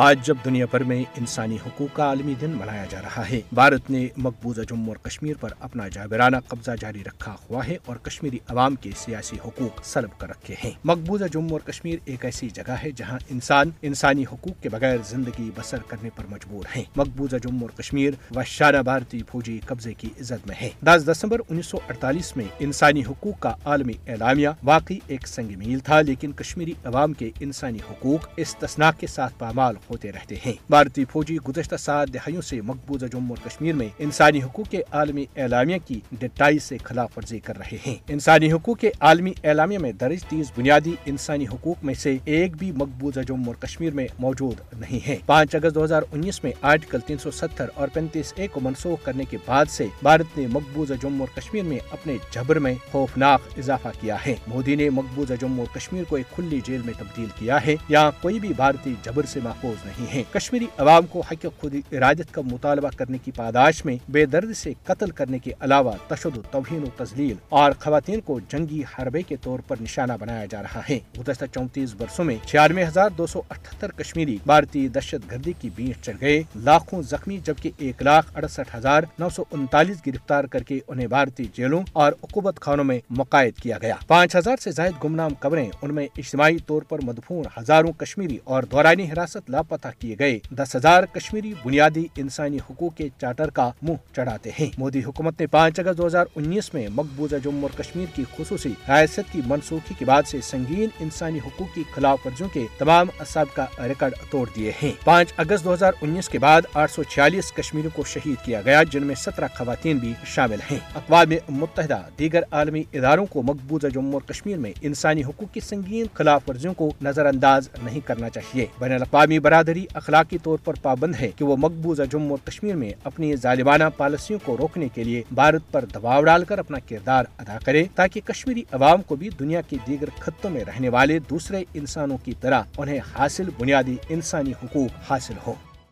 آج جب دنیا بھر میں انسانی حقوق کا عالمی دن منایا جا رہا ہے، بھارت نے مقبوضہ جموں اور کشمیر پر اپنا جابرانہ قبضہ جاری رکھا ہوا ہے اور کشمیری عوام کے سیاسی حقوق سلب کر رکھے ہیں۔ مقبوضہ جموں اور کشمیر ایک ایسی جگہ ہے جہاں انسانی حقوق کے بغیر زندگی بسر کرنے پر مجبور ہیں۔ مقبوضہ جموں اور کشمیر وحشیانہ بھارتی فوجی قبضے کی عزت میں ہے۔ 10 دسمبر 1948 میں انسانی حقوق کا عالمی اعلامیہ واقعی ایک سنگ میل تھا، لیکن کشمیری عوام کے انسانی حقوق استثناء کے ساتھ پامال ہوتے رہتے ہیں۔ بھارتی فوجی گزشتہ 7 دہائیوں سے مقبوضہ جموں اور کشمیر میں انسانی حقوق کے عالمی اعلامیہ کی ڈٹائی سے خلاف ورزی کر رہے ہیں۔ انسانی حقوق کے عالمی اعلامیہ میں درج 30 بنیادی انسانی حقوق میں سے ایک بھی مقبوضہ جموں اور کشمیر میں موجود نہیں ہے۔ 5 اگست 2019 میں آرٹیکل 370 اور 35A کو منسوخ کرنے کے بعد سے بھارت نے مقبوضہ جموں اور کشمیر میں اپنے جبر میں خوفناک اضافہ کیا ہے۔ مودی نے مقبوضہ جموں اور کشمیر کو ایک کھلی جیل میں تبدیل کیا ہے۔ یہاں کوئی بھی بھارتی جبر سے محفوظ نہیں ہے۔ کشمیری عوام کو حق خود ارادت کا مطالبہ کرنے کی پاداش میں بے درد سے قتل کرنے کے علاوہ تشدد، توہین و تذلیل اور خواتین کو جنگی حربے کے طور پر نشانہ بنایا جا رہا ہے۔ گزشتہ 34 برسوں میں 96,278 کشمیری بھارتی دہشت گردی کی بیٹ چڑھ گئے، لاکھوں زخمی جبکہ 1,68,939 گرفتار کر کے انہیں بھارتی جیلوں اور عقوبت خانوں میں مقید کیا گیا۔ 5,000 سے زائد گمنام قبریں، ان میں اجتماعی طور پر مدفون ہزاروں کشمیری اور دورانی حراست لاپتہ کیے گئے 10,000 کشمیری بنیادی انسانی حقوق کے چارٹر کا منہ چڑھاتے ہیں۔ مودی حکومت نے 5 اگست 2019 میں مقبوضہ جموں اور کشمیر کی خصوصی حیثیت کی منسوخی کے بعد سے سنگین انسانی حقوق کی خلاف ورزیوں کے تمام سابقہ ریکارڈ توڑ دیے ہیں۔ 5 اگست 2019 کے بعد 846 کشمیریوں کو شہید کیا گیا، جن میں 17 خواتین بھی شامل ہیں۔ اقوام متحدہ دیگر عالمی اداروں کو مقبوضہ جموں اور کشمیر میں انسانی حقوق کی سنگین خلاف ورزیوں کو نظر انداز نہیں کرنا چاہیے۔ بین الاقوامی برادری اخلاقی طور پر پابند ہے کہ وہ مقبوضہ جموں اور کشمیر میں اپنی ظالمانہ پالیسیوں کو روکنے کے لیے بھارت پر دباؤ ڈال کر اپنا کردار ادا کرے، تاکہ کشمیری عوام کو بھی دنیا کے دیگر خطوں میں رہنے والے دوسرے انسانوں کی طرح انہیں حاصل بنیادی انسانی حقوق حاصل ہو۔